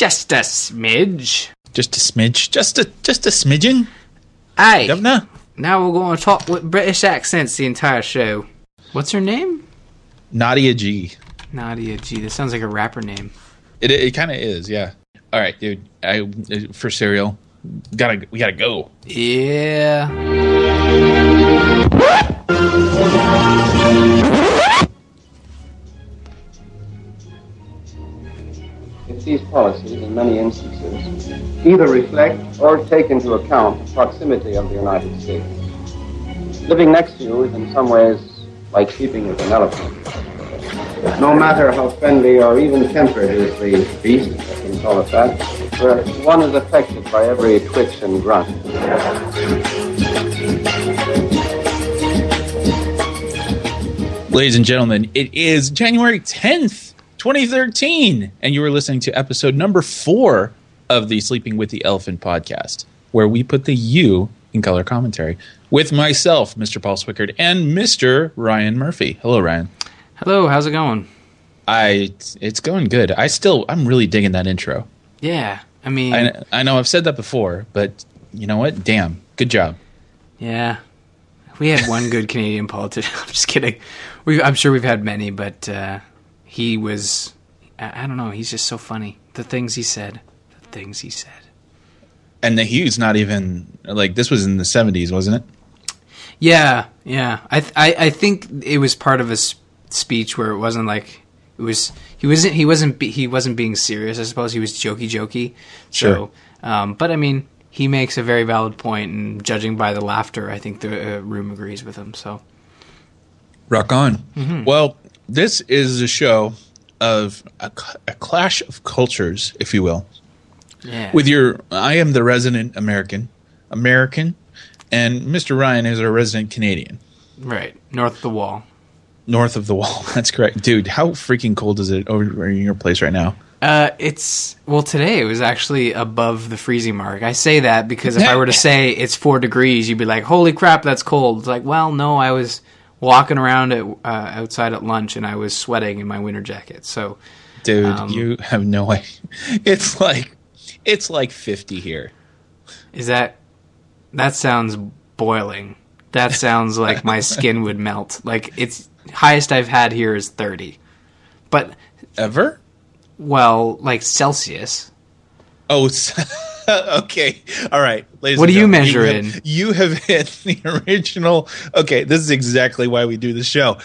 Just a smidge. Just a smidge. Just a smidgen. Aye. Governor. Now we're going to talk with British accents the entire show. What's her name? Nadia G. Nadia G. That sounds like a rapper name. It kind of is, yeah. All right, dude. For cereal, we gotta go. Yeah. If these policies, in many instances, either reflect or take into account the proximity of the United States, living next to you is in some ways like sleeping with an elephant. No matter how friendly or even tempered is the beast, I can call it that, where one is affected by every twitch and grunt. Ladies and gentlemen, it is January 10th, 2013, and you are listening to episode number 4 of the Sleeping with the Elephant podcast, where we put the U in color commentary with myself, Mr. Paul Swickard, and Mr. Ryan Murphy. Hello, Ryan. Hello, how's it going? It's going good. I'm really digging that intro. Yeah, I mean... I know I've said that before, but you know what? Damn, good job. Yeah, we had one good Canadian politician. I'm just kidding. I'm sure we've had many, but he was... I don't know, he's just so funny. The things he said. And the Hughes not even... Like, this was in the 70s, wasn't it? Yeah. I think it was part of a... speech where it wasn't like it was. He wasn't being serious. I suppose he was jokey. Sure. So, but I mean, he makes a very valid point, and judging by the laughter, I think the room agrees with him. So, rock on. Mm-hmm. Well, this is a show of a clash of cultures, if you will. Yeah. With I am the resident American, and Mr. Ryan is our resident Canadian. Right, north of the wall. North of the wall. That's correct. Dude, how freaking cold is it over in your place right now? Today it was actually above the freezing mark. I say that because if I were to say it's 4 degrees, you'd be like, holy crap, that's cold. It's like, well, no, I was walking around outside at lunch and I was sweating in my winter jacket. So, dude, you have no idea. It's like 50 here. Is that sounds boiling. That sounds like my skin would melt. Like it's, highest I've had here is 30. But ever? Well, like Celsius. Oh, okay. All right. What do you measure in? You have hit the original. Okay, this is exactly why we do the show.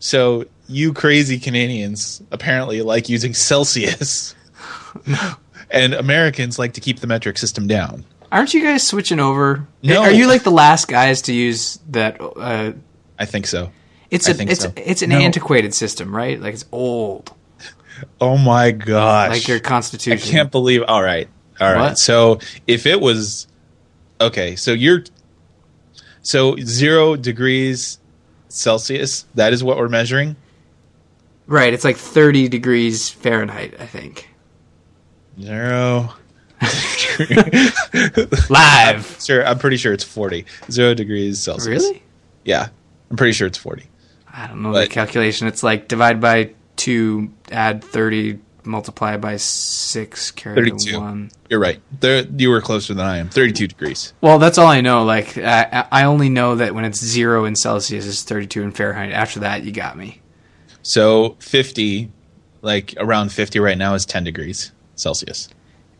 So you crazy Canadians apparently like using Celsius. No. And Americans like to keep the metric system down. Aren't you guys switching over? No. Are you like the last guys to use that I think so. It's an antiquated system, right? Like it's old. Oh my gosh! Like your constitution. I can't believe. All right. What? So if it was okay, so 0 degrees Celsius. That is what we're measuring. Right. It's like 30 degrees Fahrenheit. I think. 0. Live. Sure. I'm pretty sure it's 40. 0 degrees Celsius. Really? Yeah. I'm pretty sure it's 40. I don't know the calculation. It's like divide by 2, add 30, multiply by 6, carry 32. 1. You're right. You were closer than I am. 32 degrees. Well, that's all I know. Like I only know that when it's 0 in Celsius, it's 32 in Fahrenheit. After that, you got me. So 50, like around 50 right now is 10 degrees Celsius.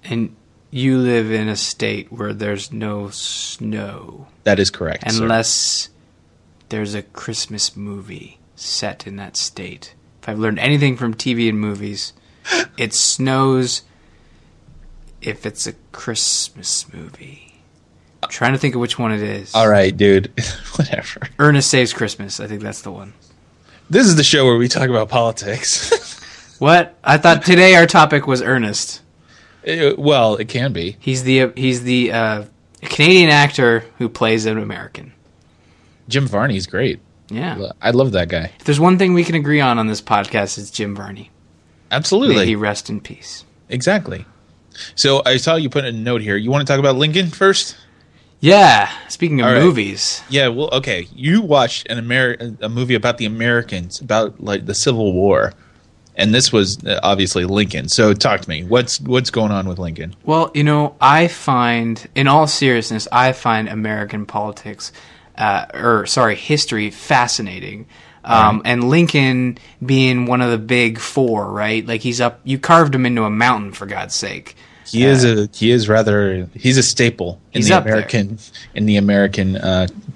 And you live in a state where there's no snow. That is correct. Unless... Sir. There's a Christmas movie set in that state. If I've learned anything from TV and movies, it snows if it's a Christmas movie. I'm trying to think of which one it is. All right, dude. Whatever. Ernest Saves Christmas. I think that's the one. This is the show where we talk about politics. What? I thought today our topic was Ernest. Well, it can be. He's the Canadian actor who plays an American. Jim Varney's great. Yeah. I love that guy. If there's one thing we can agree on this podcast, it's Jim Varney. Absolutely. May he rest in peace. Exactly. So I saw you put a note here. You want to talk about Lincoln first? Yeah. Speaking of movies. Yeah, well, okay. You watched a movie about the Americans, about like the Civil War. And this was obviously Lincoln. So talk to me. What's going on with Lincoln? Well, you know, I find, in all seriousness, I find American politics, history fascinating. And Lincoln being one of the big four, right? Like you carved him into a mountain, for God's sake. He's a staple in the American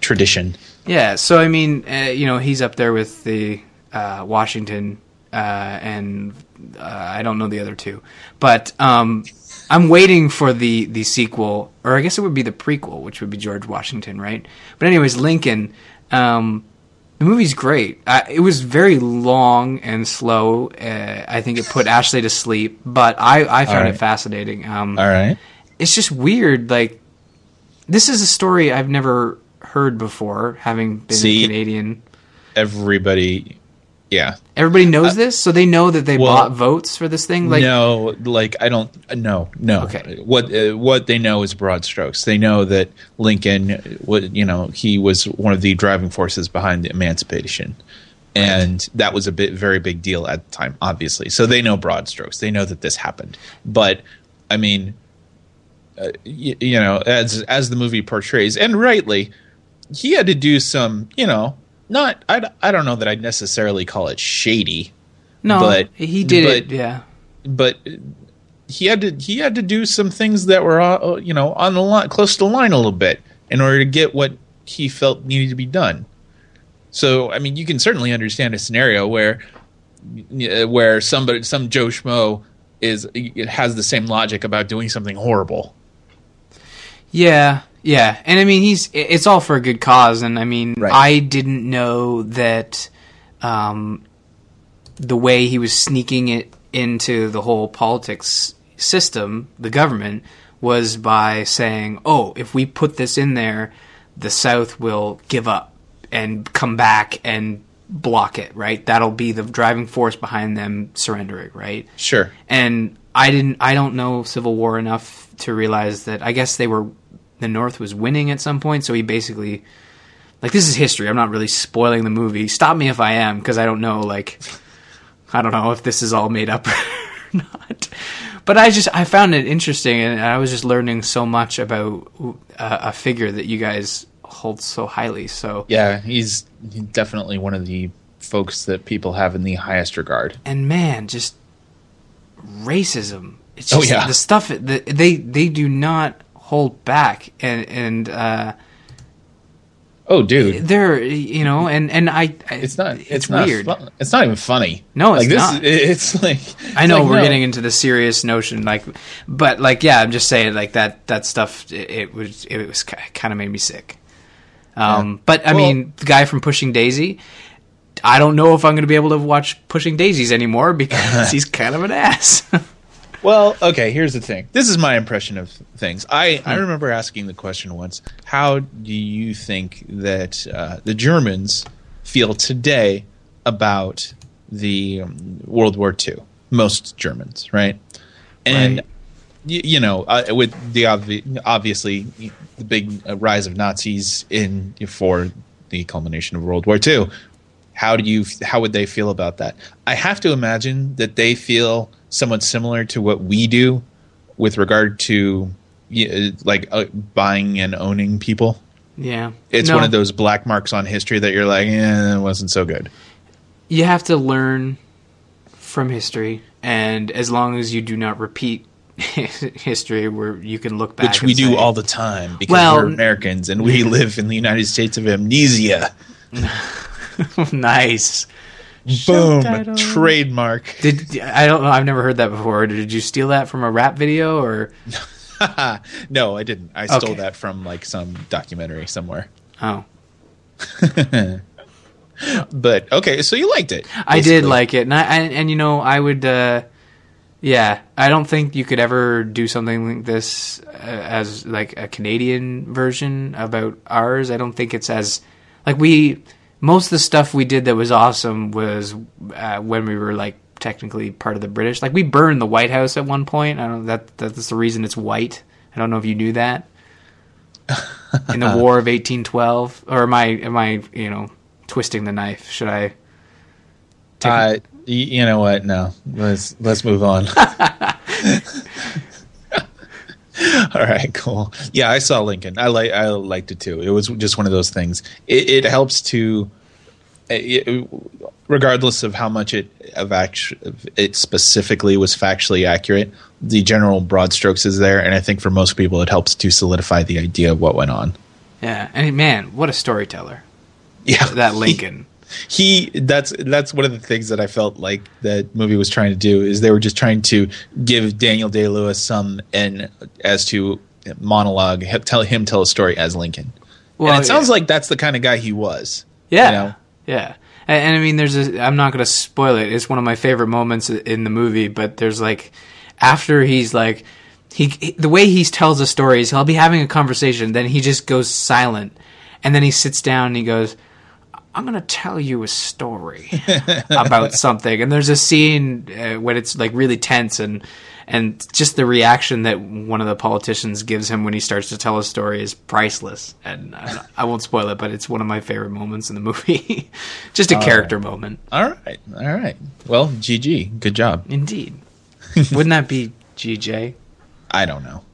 tradition. Yeah. So I mean, he's up there with the Washington. And I don't know the other two, but I'm waiting for the sequel, or I guess it would be the prequel, which would be George Washington, right? But anyways, Lincoln, the movie's great. It was very long and slow. I think it put Ashley to sleep, but I found it fascinating. All right, it's just weird. Like, this is a story I've never heard before, having been Canadian. Everybody. Yeah, everybody knows this, so they know that they bought votes for this thing. Like, no, like I don't. No. Okay, what they know is broad strokes. They know that Lincoln, he was one of the driving forces behind the Emancipation, and that was very big deal at the time, obviously. So they know broad strokes. They know that this happened, but I mean, as the movie portrays, and rightly, he had to do some, Not, I don't know that I'd necessarily call it shady. No, but he did it. Yeah, but he had to do some things that were on the line, close to the line a little bit, in order to get what he felt needed to be done. So, I mean, you can certainly understand a scenario where somebody, some Joe Schmo, has the same logic about doing something horrible. Yeah. Yeah, and I mean, it's all for a good cause, and I mean, right. I didn't know that the way he was sneaking it into the whole politics system, the government, was by saying, oh, if we put this in there, the South will give up and come back and block it, right? That'll be the driving force behind them surrendering, right? Sure. And I don't know Civil War enough to realize that, I guess the North was winning at some point, so he basically, like, this is history. I'm not really spoiling the movie. Stop me if I am, because I don't know if this is all made up or not. But I found it interesting, and I was just learning so much about a figure that you guys hold so highly. So yeah, he's definitely one of the folks that people have in the highest regard. And man, just racism. It's just the stuff that they do not hold back, and oh, dude, they're it's weird. Not it's not even funny. No, it's like this, not. It's like I know, like, we're getting into the serious notion, I'm just saying, like, that stuff. It was kind of made me sick. But I mean, the guy from Pushing Daisy. I don't know if I'm going to be able to watch Pushing Daisies anymore because he's kind of an ass. Well, okay, here's the thing. This is my impression of things. I remember asking the question once, how do you think that the Germans feel today about the World War II? Most Germans, right? And, with the obviously the big rise of Nazis for the culmination of World War II, how would they feel about that? I have to imagine that they feel somewhat similar to what we do with regard to buying and owning people. Yeah. It's one of those black marks on history that you're like, it wasn't so good. You have to learn from history, and as long as you do not repeat history where you can look back. Which we do all the time because we're Americans and we live in the United States of amnesia. Nice. Boom! Trademark. I don't know? I've never heard that before. Did you steal that from a rap video or? No, I didn't. I stole that from some documentary somewhere. Oh. But okay, so you liked it. Basically. I did like it, and I would. I don't think you could ever do something like this as like a Canadian version about ours. I don't think it's as Most of the stuff we did that was awesome was when we were technically part of the British. Like, we burned the White House at one point. I don't know, that's the reason it's white. I don't know if you knew that. In the War of 1812, or am I twisting the knife? Should I? You know what? No, let's move on. All right, cool. Yeah, I saw Lincoln. I liked it too. It was just one of those things. It helps to, regardless of how much it specifically was factually accurate, the general broad strokes is there, and I think for most people it helps to solidify the idea of what went on. Yeah, I mean, man, what a storyteller! Yeah, that Lincoln. That's one of the things that I felt like that movie was trying to do is they were just trying to give Daniel Day-Lewis some and as to monologue, tell a story as Lincoln. Well, and it sounds like that's the kind of guy he was. Yeah, you know? Yeah. And I mean, I'm not going to spoil it. It's one of my favorite moments in the movie, but there's like, after he's like, the way he tells the story is he'll be having a conversation, then he just goes silent, and then he sits down and he goes, I'm going to tell you a story about something. And there's a scene when it's like really tense and just the reaction that one of the politicians gives him when he starts to tell a story is priceless. And I won't spoil it, but it's one of my favorite moments in the movie. Just a character moment. All right. Well, GG. Good job. Indeed. Wouldn't that be GJ? I don't know.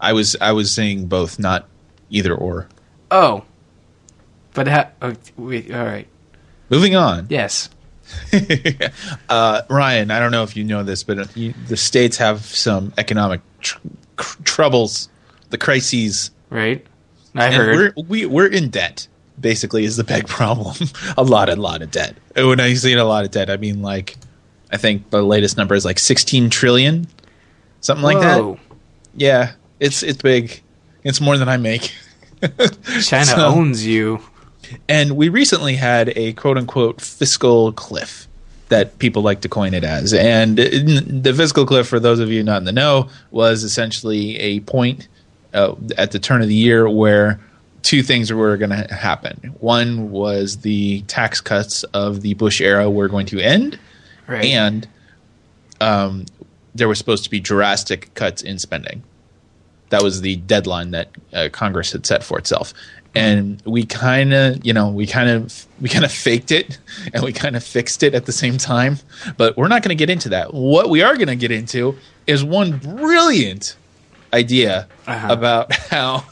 I was saying both, not either or. Oh, but all right. Moving on. Yes. Ryan, I don't know if you know this, but the states have some economic troubles, the crises. Right. I heard. We're in debt, basically, is the big problem. a lot of debt. And when I say a lot of debt, I mean, like, I think the latest number is like 16 trillion, something like that. Yeah, it's big. It's more than I make. China owns you. And we recently had a quote-unquote fiscal cliff that people like to coin it as. And the fiscal cliff, for those of you not in the know, was essentially a point at the turn of the year where two things were going to happen. One was the tax cuts of the Bush era were going to end. Right. And there were supposed to be drastic cuts in spending. That was the deadline that Congress had set for itself. And we kind of faked it, and we kind of fixed it at the same time. But we're not going to get into that. What we are going to get into is one brilliant idea about how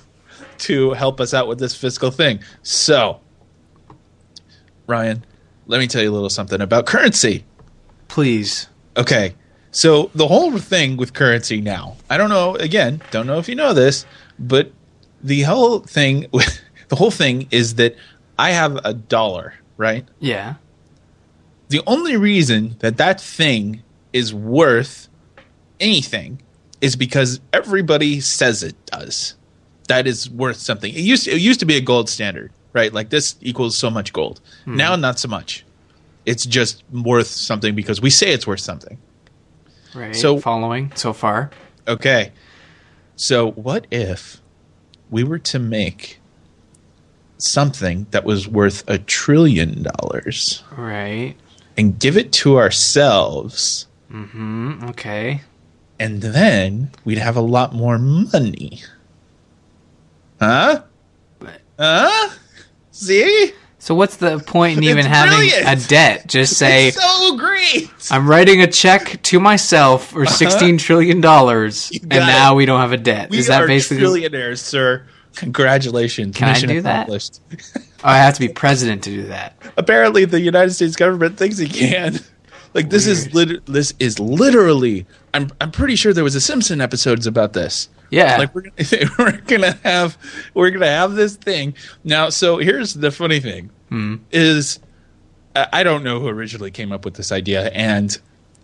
to help us out with this fiscal thing. So, Ryan, let me tell you a little something about currency. Please. Okay. So the whole thing with currency now, I don't know, again, don't know if you know this, but the whole thing is that I have a dollar, right? Yeah. The only reason that thing is worth anything is because everybody says it does. That is worth something. It used to be a gold standard, right? Like this equals so much gold. Mm. Now not so much. It's just worth something because we say it's worth something. Right, so, following so far. Okay. So what if we were to make something that was worth $1 trillion? Right. And give it to ourselves. Mm-hmm. Okay. And then we'd have a lot more money. Huh? Huh? See? So what's the point in even having a debt? Just say, it's so great. I'm writing a check to myself for $16 trillion, and now we don't have a debt. We are basically trillionaires, sir. Congratulations. Can I do that? Oh, I have to be president to do that. Apparently, the United States government thinks he can. Like this is literally. I'm pretty sure there was a Simpson episodes about this. Yeah, like we're gonna have this thing now. So here's the funny thing: is I don't know who originally came up with this idea, and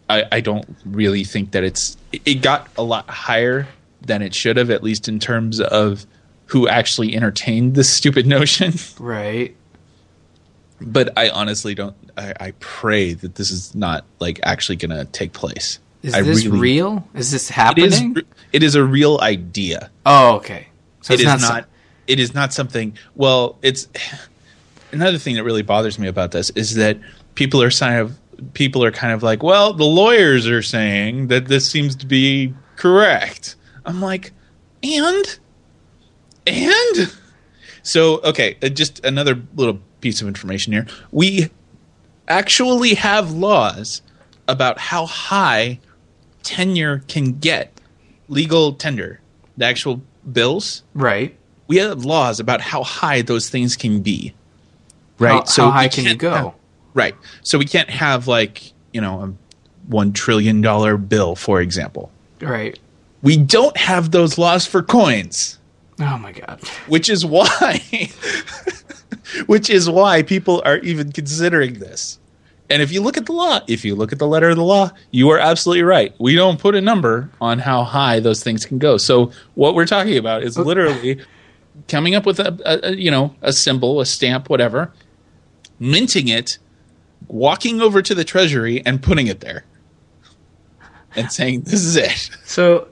I don't really think that it got a lot higher than it should have, at least in terms of who actually entertained this stupid notion. Right. But I honestly don't. I pray that this is not like actually gonna take place. Is this real? Is this happening? It is a real idea. Oh, okay. So it is not something. Well, it's another thing that really bothers me about this is that people are kind of like, well, the lawyers are saying that this seems to be correct. I'm like, and so okay, just another little piece of information here. We actually have laws about how high tenure can get, legal tender, the actual bills. Right. We have laws about how high those things can be. Right. How high can you go? Right. So we can't have, like, you know, a $1 trillion bill, for example. Right. We don't have those laws for coins. Oh, my God. Which is why people are even considering this. And if you look at the law, if you look at the letter of the law, you are absolutely right. We don't put a number on how high those things can go. So what we're talking about is literally coming up with a symbol, a stamp, whatever, minting it, walking over to the treasury and putting it there and saying, this is it. So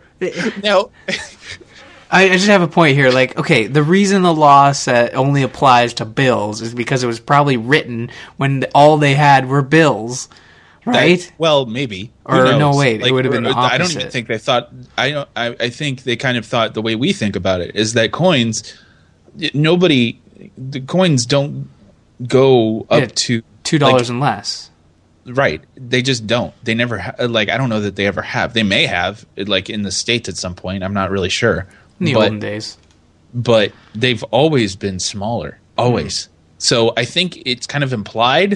now I just have a point here. Like, okay, the reason the law said only applies to bills is because it was probably written when all they had were bills, right? Maybe. Or no, wait, it would have been the opposite. I don't even think they thought. I think they kind of thought the way we think about it is that coins. The coins don't go up to $2 and less. Right. They just don't. They never I don't know that they ever have. They may have, like, in the States at some point. I'm not really sure. In the olden days. But they've always been smaller. Always. Mm. So I think it's kind of implied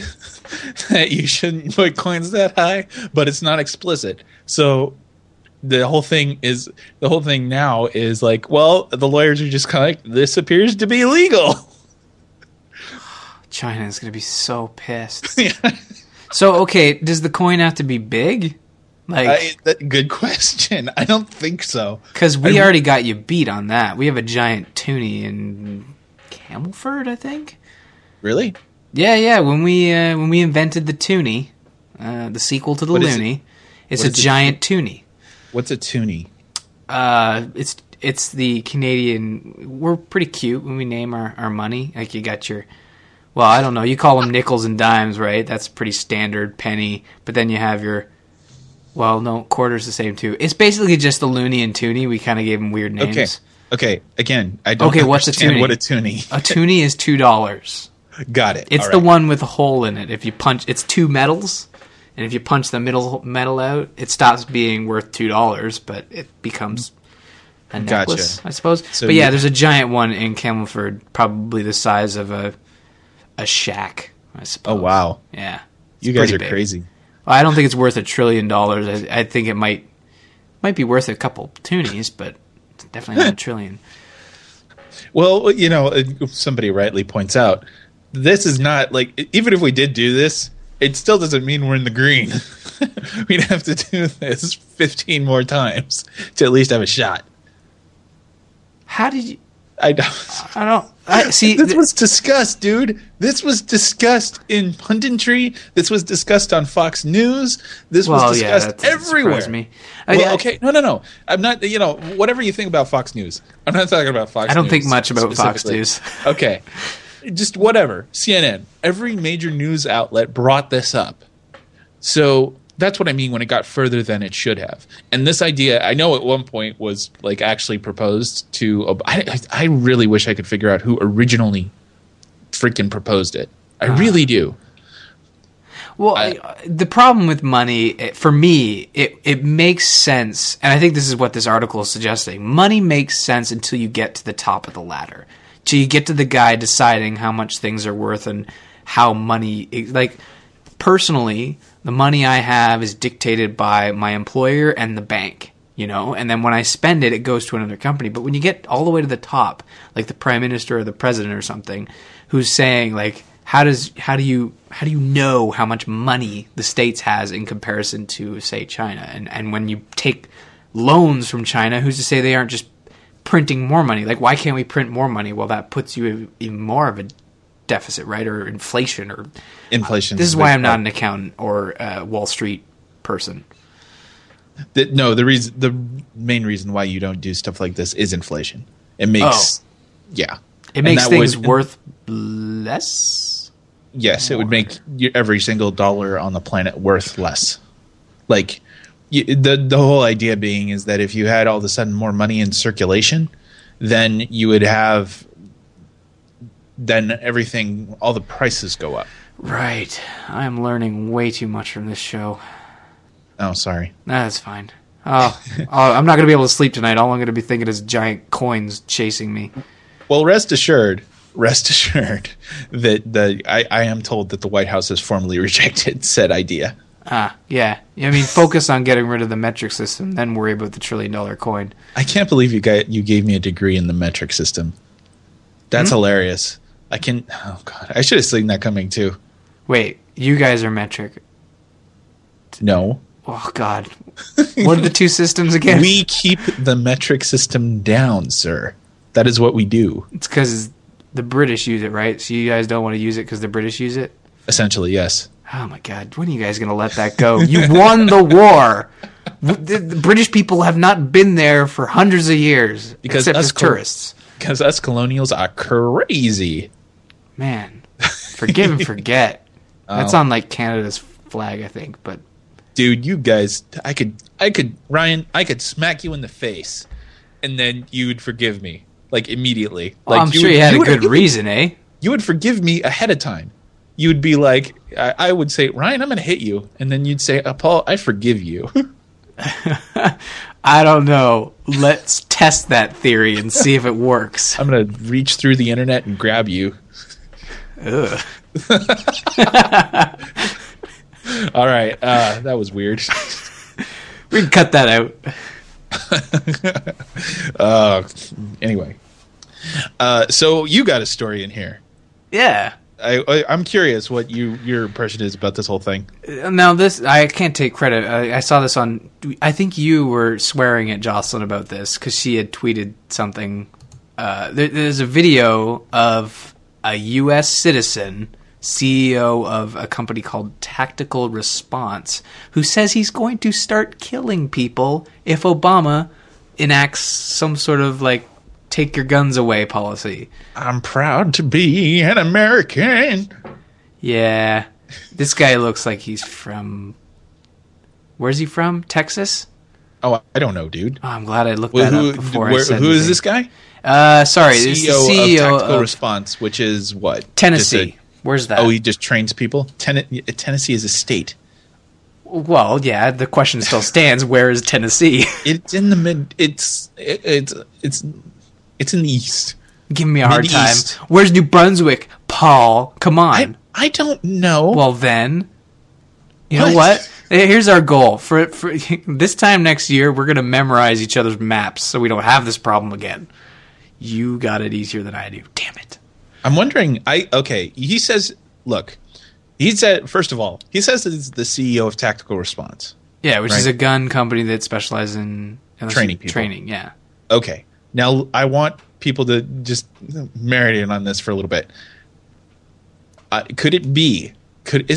that you shouldn't put coins that high, but it's not explicit. So the whole thing now is like, well, the lawyers are just kind of like, this appears to be illegal. China is going to be so pissed. Yeah. So, okay, does the coin have to be big? Like, good question. I don't think so. Because we already got you beat on that. We have a giant toonie in Camelford, I think. Really? Yeah. When we invented the toonie, the sequel to the loony, it's a giant toonie. What's a toonie? It's the Canadian. We're pretty cute when we name our money. Like, you got your. Well, I don't know. You call them nickels and dimes, right? That's pretty standard, penny. But then you have your. Well, no, quarter's the same, too. It's basically just the loony and toonie. We kind of gave them weird names. Okay. Again, I don't understand what a toonie. A toonie is $2. Got it. It's all the right. One with a hole in it. If you punch, it's two metals, and if you punch the middle metal out, it stops being worth $2, but it becomes a necklace, gotcha. I suppose. So, but yeah, there's a giant one in Camelford, probably the size of a shack, I suppose. Oh, wow. Yeah. You guys are crazy. I don't think it's worth $1 trillion. I think it might be worth a couple toonies, but it's definitely not a trillion. Well, you know, somebody rightly points out, this is not like, even if we did do this, it still doesn't mean we're in the green. We'd have to do this 15 more times to at least have a shot. How did you? I don't. This was discussed, dude. This was discussed in punditry. This was discussed on Fox News. This was discussed everywhere. Me. Okay. No. I'm not. You know, whatever you think about Fox News, I'm not talking about Fox News. I don't think much about Fox News. Okay, just whatever. CNN. Every major news outlet brought this up. So that's what I mean when it got further than it should have. And this idea, I know at one point was like actually proposed to – I really wish I could figure out who originally freaking proposed it. I really do. Well, the problem with money, for me, it makes sense. And I think this is what this article is suggesting. Money makes sense until you get to the top of the ladder. Till you get to the guy deciding how much things are worth and how money – like personally – the money I have is dictated by my employer and the bank, you know, and then when I spend it, it goes to another company. But when you get all the way to the top, like the prime minister or the president or something, who's saying like, how do you know how much money the States has in comparison to, say, China? And when you take loans from China, who's to say they aren't just printing more money? Like, why can't we print more money? Well, that puts you in more of a deficit, right? Or inflation. This is why I'm not an accountant or a Wall Street person. The main reason why you don't do stuff like this is inflation. It makes makes things worth less. Yes, it would make every single dollar on the planet worth less. Like the whole idea being is that if you had all of a sudden more money in circulation, then you would have. Then everything, all the prices go up. Right. I am learning way too much from this show. Oh, sorry. That's fine. Oh, I'm not going to be able to sleep tonight. All I'm going to be thinking is giant coins chasing me. Well, rest assured that I am told that the White House has formally rejected said idea. Ah, yeah. I mean, focus on getting rid of the metric system, then worry about the $1 trillion coin. I can't believe you gave me a degree in the metric system. That's hilarious. Oh, God. I should have seen that coming, too. Wait, you guys are metric. No. Oh, God. What are the two systems again? We keep the metric system down, sir. That is what we do. It's because the British use it, right? So you guys don't want to use it because the British use it? Essentially, yes. Oh, my God. When are you guys going to let that go? You won the war. The British people have not been there for hundreds of years, except as tourists. Because us colonials are crazy. Man. Forgive and forget. That's on, like, Canada's flag, I think, but... Dude, you guys, I could smack you in the face, and then you would forgive me, like, immediately. Well, like, I'm sure you had a good reason, eh? You would forgive me ahead of time. You would be like, I would say, Ryan, I'm going to hit you. And then you'd say, Paul, I forgive you. I don't know. Let's test that theory and see if it works. I'm going to reach through the internet and grab you. Ugh. All right, that was weird. We can cut that out. Anyway, so you got a story in here. Yeah, I'm curious what your impression is about this whole thing. Now, this I can't take credit. I saw this on. I think you were swearing at Jocelyn about this because she had tweeted something. There's a video of a U.S. citizen, CEO of a company called Tactical Response, who says he's going to start killing people if Obama enacts some sort of, like, take your guns away policy. I'm proud to be an American. Yeah. This guy looks like he's from... Where's he from? Texas? Oh, I don't know, dude. Oh, I'm glad I looked that up before I said anything. Who is this guy? Sorry. CEO, CEO of Tactical Response, which is what? Tennessee. Where's that? Oh, he just trains people? Tennessee is a state. Well, yeah, the question still stands, where is Tennessee? It's in the it's in the east. Give me a hard time. Where's New Brunswick, Paul? Come on. I don't know. Well, then, you know what? Here's our goal. For this time next year, we're going to memorize each other's maps so we don't have this problem again. You got it easier than I do. Damn it. I'm wondering. He says, "Look," he said. First of all, he says that he's the CEO of Tactical Response. Yeah, which is a gun company that specializes in training people. Training, yeah. Okay. Now I want people to just marinate in on this for a little bit. Is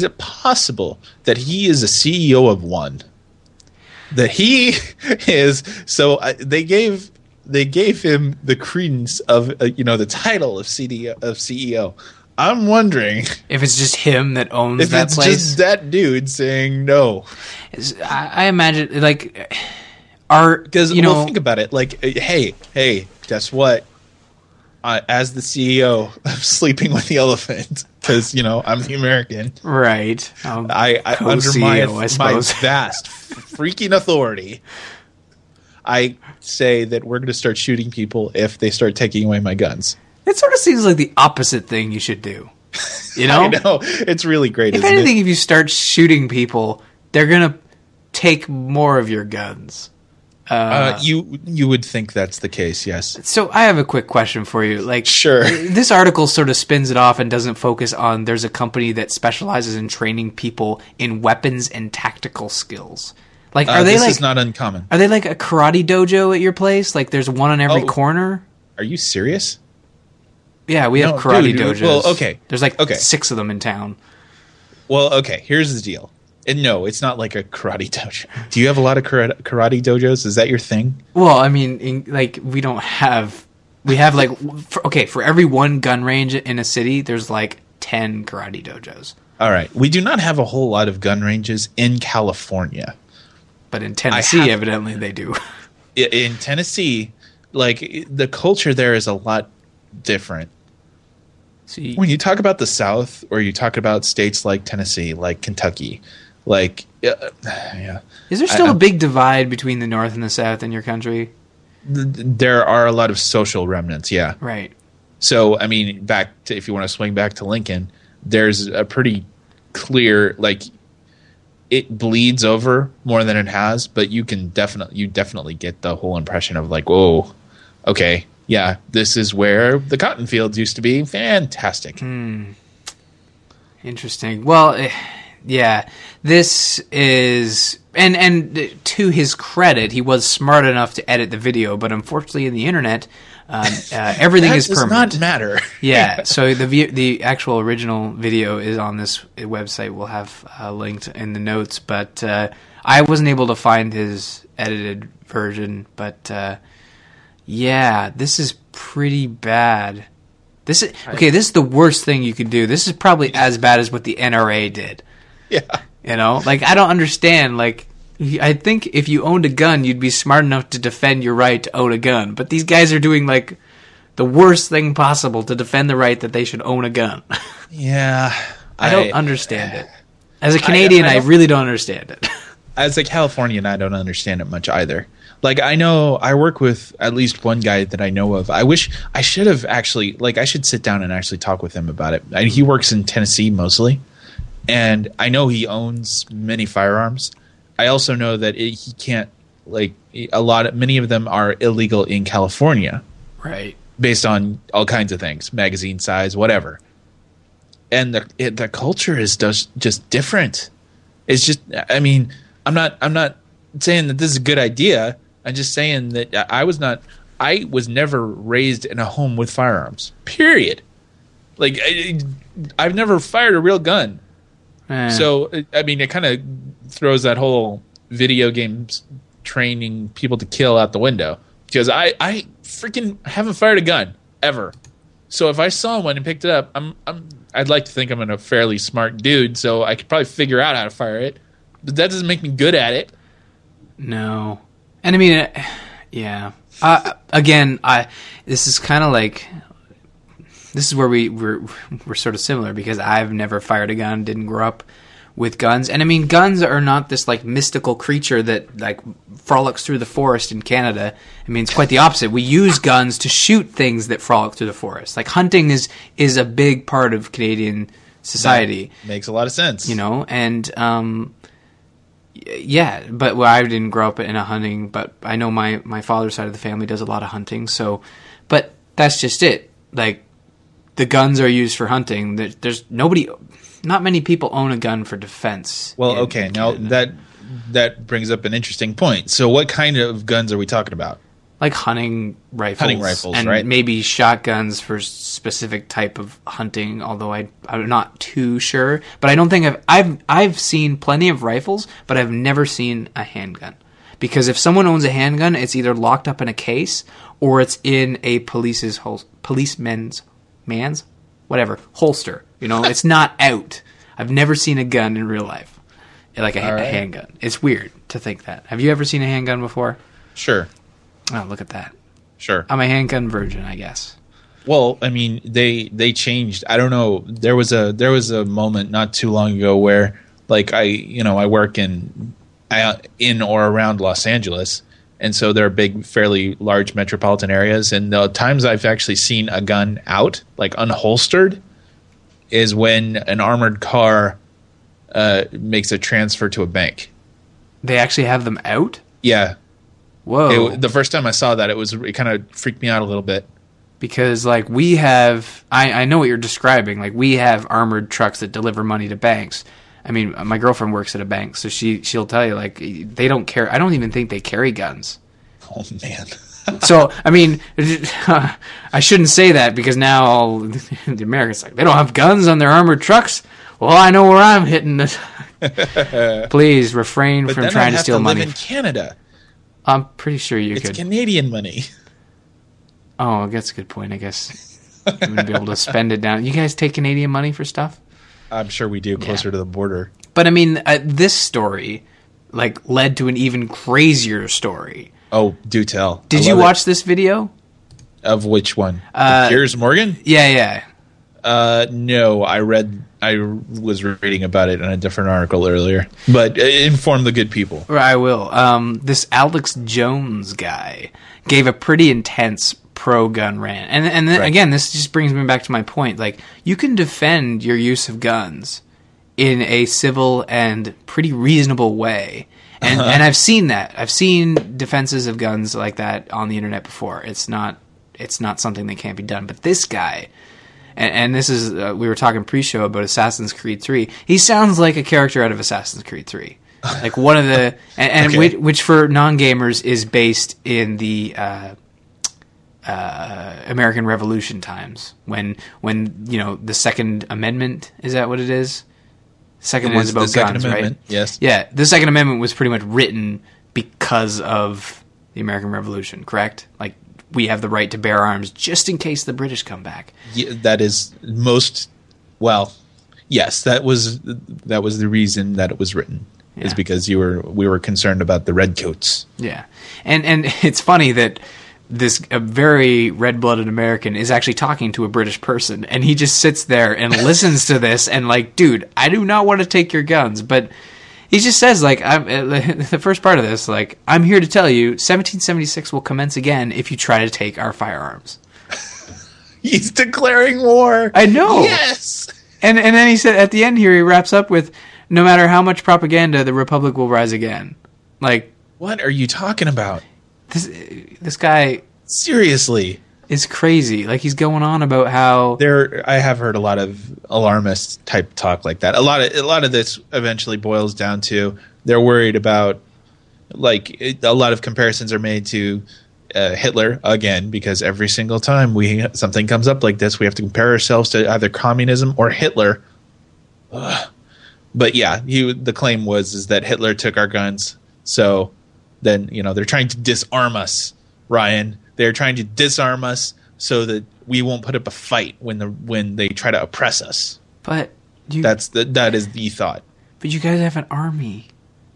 it possible that he is a CEO of one? That he is. So They gave him the credence of the title of CEO. I'm wondering if it's just him that owns that place. If it's just that dude saying no. I imagine think about it. Like, hey, guess what? As the CEO of Sleeping with the Elephant, because I'm the American, right? I under my vast freaking authority, I say that we're going to start shooting people if they start taking away my guns. It sort of seems like the opposite thing you should do. I know. It's really great, isn't it? If anything, if you start shooting people, they're going to take more of your guns. You would think that's the case, yes. So I have a quick question for you. Like, sure. This article sort of spins it off and doesn't focus on there's a company that specializes in training people in weapons and tactical skills. Like, are they this is not uncommon. Are they like a karate dojo at your place? Like, there's one on every corner? Are you serious? Yeah, we have karate dojos. Well, okay. There's like 6 of them in town. Well, okay. Here's the deal. And no, it's not like a karate dojo. Do you have a lot of karate dojos? Is that your thing? Well, I mean, we don't have... We have for every one gun range in a city, there's like 10 karate dojos. All right. We do not have a whole lot of gun ranges in California. But in Tennessee, evidently, they do. In Tennessee, the culture there is a lot different. See, when you talk about the South, or you talk about states like Tennessee, like Kentucky, like yeah, is there still a big divide between the North and the South in your country? There are a lot of social remnants, yeah. Right. So, I mean, if you want to swing back to Lincoln, there's a pretty clear, like, it bleeds over more than it has, but you definitely get the whole impression of like, whoa, okay, yeah, this is where the cotton fields used to be. Fantastic. Interesting. Well, yeah, this is, and to his credit, he was smart enough to edit the video, but unfortunately, in the internet. Everything is permanent. Does not matter. Yeah. So the actual original video is on this website. We'll have linked in the notes, but I wasn't able to find his edited version. But yeah, this is pretty bad. This is the worst thing you could do. This is probably as bad as what the NRA did. Yeah. You know, like, I don't understand, like. I think if you owned a gun, you'd be smart enough to defend your right to own a gun. But these guys are doing, like, the worst thing possible to defend the right that they should own a gun. Yeah. I don't understand it. As a Canadian, I really don't understand it. As a Californian, I don't understand it much either. Like, I know I work with at least one guy that I know of. I wish I should have actually – like, I should sit down and actually talk with him about it. And he works in Tennessee mostly. And I know he owns many firearms. I also know that he can't, like, many of them are illegal in California. Right. Based on all kinds of things, magazine size, whatever. And the culture is just different. It's just, I mean, I'm not saying that this is a good idea. I'm just saying that I was never raised in a home with firearms, period. Like, I've never fired a real gun. So, I mean, it kind of throws that whole video games training people to kill out the window, because I freaking haven't fired a gun ever. So if I saw one and picked it up, I'd like to think I'm a fairly smart dude, so I could probably figure out how to fire it. But that doesn't make me good at it. No, and I mean, yeah. Again, this is kind of like. This is where we're sort of similar, because I've never fired a gun, didn't grow up with guns. And I mean, guns are not this like mystical creature that like frolics through the forest in Canada. I mean, it's quite the opposite. We use guns to shoot things that frolic through the forest. Like, hunting is a big part of Canadian society. That makes a lot of sense. You know, and yeah, but I didn't grow up in a hunting, but I know my father's side of the family does a lot of hunting. So, but that's just it. Like, the guns are used for hunting. There's nobody, not many people own a gun for defense. Well, okay, now that brings up an interesting point. So, what kind of guns are we talking about? Like hunting rifles, and right? Maybe shotguns for specific type of hunting. Although I'm not too sure, but I don't think I've seen plenty of rifles, but I've never seen a handgun. Because if someone owns a handgun, it's either locked up in a case or it's in a policeman's holster. You know, it's not out. I've never seen a gun in real life, like a handgun. It's weird to think that. Have you ever seen a handgun before? Sure. Oh, look at that. Sure. I'm a handgun virgin, I guess. Well, I mean, they changed. I don't know. There was a moment not too long ago where, like, I work in or around Los Angeles. And so there are fairly large metropolitan areas. And the times I've actually seen a gun out, like unholstered, is when an armored car makes a transfer to a bank. They actually have them out? Yeah. Whoa. The first time I saw that, it kind of freaked me out a little bit. Because, like, we have – I know what you're describing. Like, we have armored trucks that deliver money to banks. I mean, my girlfriend works at a bank, so she'll tell you, like, they don't care. I don't even think they carry guns. Oh, man. So, I mean, I shouldn't say that, because now all the Americans are like, they don't have guns on their armored trucks. Well, I know where I'm hitting this. Please refrain from trying to steal money. But then I have to live in Canada. I'm pretty sure it's Canadian money. Oh, that's a good point, I guess. You wouldn't be able to spend it down. You guys take Canadian money for stuff? I'm sure we do, closer to the border. But, I mean, this story, like, led to an even crazier story. Oh, do tell. Did you watch this video? Of which one? Piers Morgan? Yeah, yeah. No, I was reading about it in a different article earlier, but inform the good people. I will. This Alex Jones guy gave a pretty intense pro-gun rant, and then, right. Again, this just brings me back to my point. Like, you can defend your use of guns in a civil and pretty reasonable way. And uh-huh. And I've seen that. I've seen defenses of guns like that on the internet before. It's not something that can't be done. But this guy, and this is we were talking pre-show about Assassin's Creed 3. He sounds like a character out of Assassin's Creed 3. Like one of the and okay. which for non-gamers is based in the American Revolution times when you know the Second Amendment, is that what it is? Second one's about guns, right? Yes. Yeah, the Second Amendment was pretty much written because of the American Revolution, correct? Like, we have the right to bear arms just in case the British come back. Yeah, that is most – well, yes, that was the reason that it was written. Yeah. Is because we were concerned about the redcoats. Yeah. And it's funny that this a very red-blooded American is actually talking to a British person, and he just sits there and listens to this and like, dude, I do not want to take your guns. But he just says, like, the first part of this, like, I'm here to tell you 1776 will commence again if you try to take our firearms. He's declaring war. I know. Yes. And then he said at the end here, he wraps up with, no matter how much propaganda, the Republic will rise again. Like, what are you talking about? This guy seriously is crazy. Like, he's going on about how I have heard a lot of alarmist type talk like that. A lot of this eventually boils down to they're worried about, like, a lot of comparisons are made to Hitler again, because every single time something comes up like this, we have to compare ourselves to either communism or Hitler. Ugh. But yeah, the claim was that Hitler took our guns, so. Then, you know, they're trying to disarm us, Ryan. They're trying to disarm us so that we won't put up a fight when they try to oppress us. But that is the thought. But you guys have an army.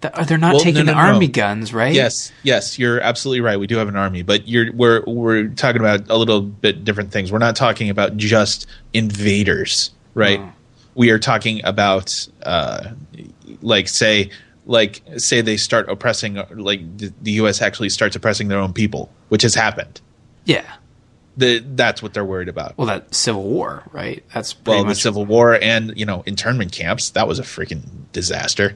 They're not taking army guns, right? Yes, you're absolutely right. We do have an army, but we're talking about a little bit different things. We're not talking about just invaders, right? No. We are talking about say they start oppressing, like the U.S. actually starts oppressing their own people, which has happened. Yeah. That's what they're worried about. Well, that civil war, right? That's pretty much the civil war and, you know, internment camps. That was a freaking disaster.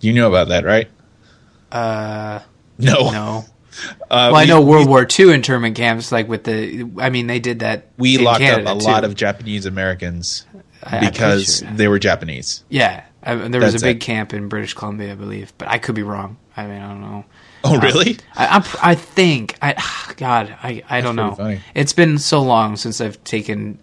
You know about that, right? No. I know World War II internment camps, like with the, I mean, they did that. We locked Canada up a lot of Japanese Americans because they were Japanese. Yeah. There was a big camp in British Columbia, I believe, but I could be wrong. I mean, I don't know. Oh, really? I don't know. Funny. It's been so long since I've taken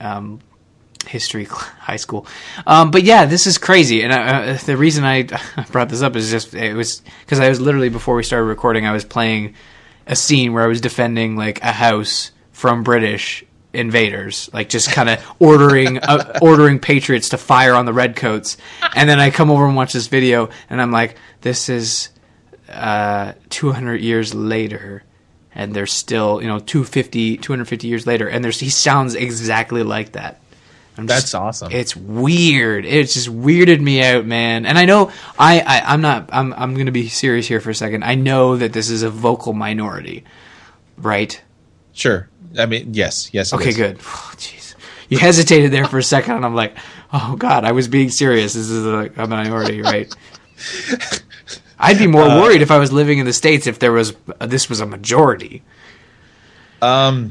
history high school. But yeah, this is crazy. And the reason I brought this up is just it was because I was literally, before we started recording, I was playing a scene where I was defending like a house from British invaders, like just kind of ordering patriots to fire on the redcoats, and then I come over and watch this video, and I'm like, this is 200 years later, and they're still, you know, 250 years later, and he sounds exactly like that. That's awesome. It's weird. It just weirded me out, man. And I know I'm going to be serious here for a second. I know that this is a vocal minority, right? Sure. I mean, yes. Okay, good. Jeez, you hesitated there for a second, and I'm like, oh God, I was being serious. This is a minority, right? I'd be more worried if I was living in the States if there was this was a majority. Yeah,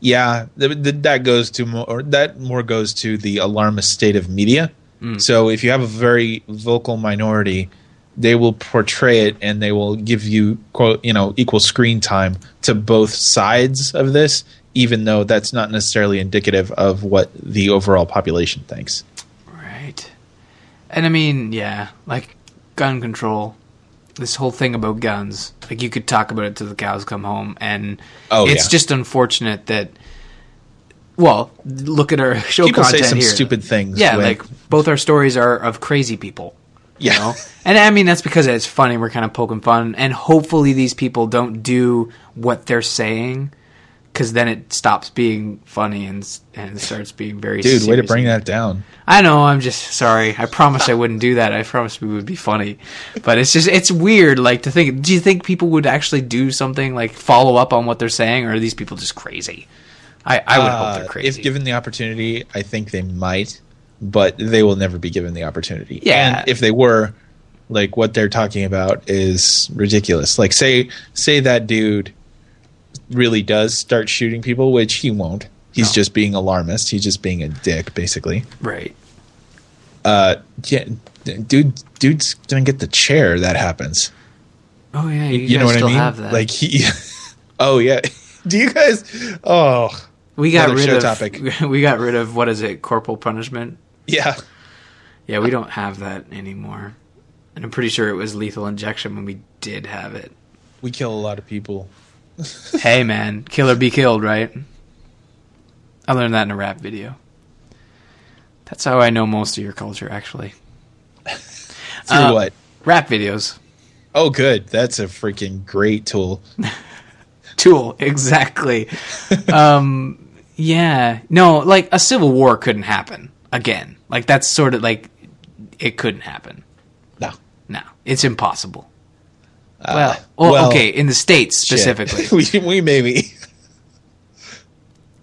that more goes to the alarmist state of media. Mm. So if you have a very vocal minority, they will portray it and they will give you, quote, you know, equal screen time to both sides of this, even though that's not necessarily indicative of what the overall population thinks. Right. And I mean, yeah, like gun control, this whole thing about guns, like you could talk about it till the cows come home. And it's just unfortunate that, well, look at our show people content here. People say some stupid things. Yeah, like both our stories are of crazy people. Yeah. You know? And I mean, that's because it's funny. We're kind of poking fun. And hopefully these people don't do what they're saying because then it stops being funny and starts being very serious. Dude, way to bring that down. I know, I'm just sorry. I promised I wouldn't do that. I promised we would be funny. But it's just, it's weird, like, to think, do you think people would actually do something, like, follow up on what they're saying, or are these people just crazy? I would hope they're crazy. If given the opportunity, I think they might, but they will never be given the opportunity. Yeah. And if they were, like, what they're talking about is ridiculous. Like, say that dude really does start shooting people, which he won't. He's just being alarmist. He's just being a dick, basically. Right. Yeah, dude's gonna get the chair. That happens. Oh yeah, you know what I mean? Have that. Like he. Oh yeah. Do you guys? Oh, we got rid of. Topic. We got rid of what is it? Corporal punishment. Yeah. Yeah, we don't have that anymore, and I'm pretty sure it was lethal injection when we did have it. We kill a lot of people. Hey man, kill or be killed, right? I learned that in a rap video. That's how I know most of your culture, actually. Through what? Rap videos. Oh, good. That's a freaking great tool. Tool, exactly. Yeah. No, like, a civil war couldn't happen again. Like, that's sort of, like, it couldn't happen. No. It's impossible. Well, okay, in the States specifically. we maybe.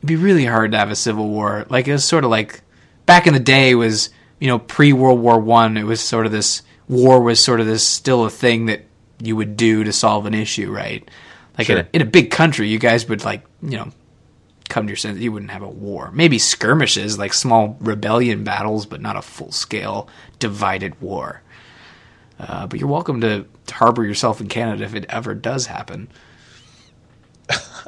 It'd be really hard to have a civil war. Like, it was sort of like, back in the day was, you know, pre-World War I, it was sort of this, war was sort of this still a thing that you would do to solve an issue, right? Like, sure. in a big country, you guys would, like, you know, come to your senses. You wouldn't have a war. Maybe skirmishes, like small rebellion battles, but not a full-scale divided war. But you're welcome to harbor yourself in Canada if it ever does happen.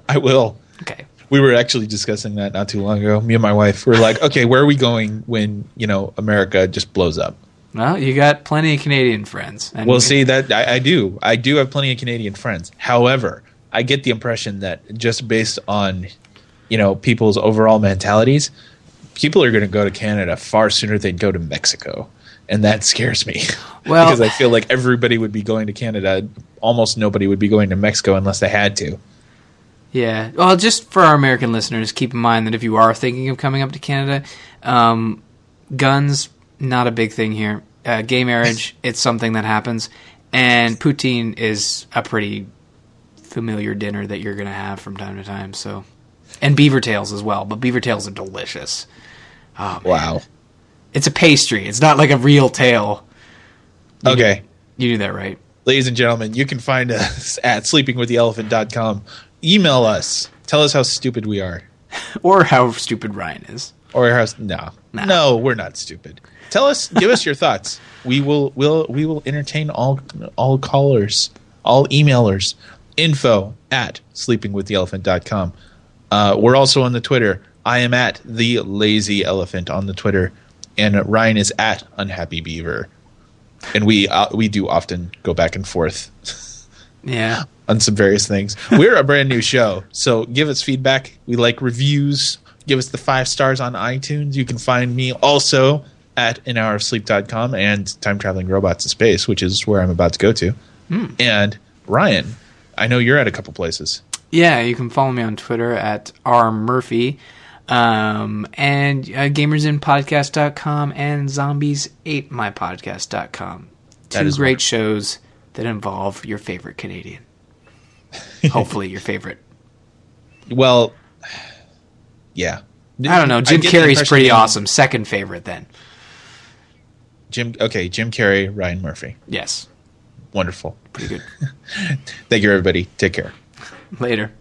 I will. Okay. We were actually discussing that not too long ago. Me and my wife were like, okay, where are we going when, you know, America just blows up? Well, you got plenty of Canadian friends. And well, see, that I do. I do have plenty of Canadian friends. However, I get the impression that just based on, you know, people's overall mentalities, people are going to go to Canada far sooner than go to Mexico. And that scares me. Well, because I feel like everybody would be going to Canada. Almost nobody would be going to Mexico unless they had to. Yeah. Well, just for our American listeners, keep in mind that if you are thinking of coming up to Canada, guns, not a big thing here. Gay marriage, it's something that happens. And poutine is a pretty familiar dinner that you're going to have from time to time. So, and beaver tails as well. But beaver tails are delicious. Oh, wow. It's a pastry. It's not like a real tail. Okay. You do that right. Ladies and gentlemen, you can find us at sleepingwiththeelephant.com. Email us. Tell us how stupid we are. Or how stupid Ryan is. Or how no, we're not stupid. Tell us, give us your thoughts. We will entertain all callers, all emailers. info@sleepingwiththeelephant.com. We're also on the Twitter. I am at the Lazy Elephant on the Twitter, and Ryan is at Unhappy Beaver. And we do often go back and forth. Yeah. On some various things. We're a brand new show, so give us feedback. We like reviews. Give us the 5 stars on iTunes. You can find me also at anhourofsleep.com and Time Traveling Robots in Space, which is where I'm about to go to. And Ryan, I know you're at a couple places. Yeah, you can follow me on Twitter at rmurphy. And gamersinpodcast.com and zombies8mypodcast.com. Two great shows that involve your favorite Canadian. Hopefully your favorite. Well, yeah. I don't know. Jim Carrey's pretty awesome. Second favorite then. Jim Carrey, Ryan Murphy. Yes. Wonderful. Pretty good. Thank you, everybody. Take care. Later.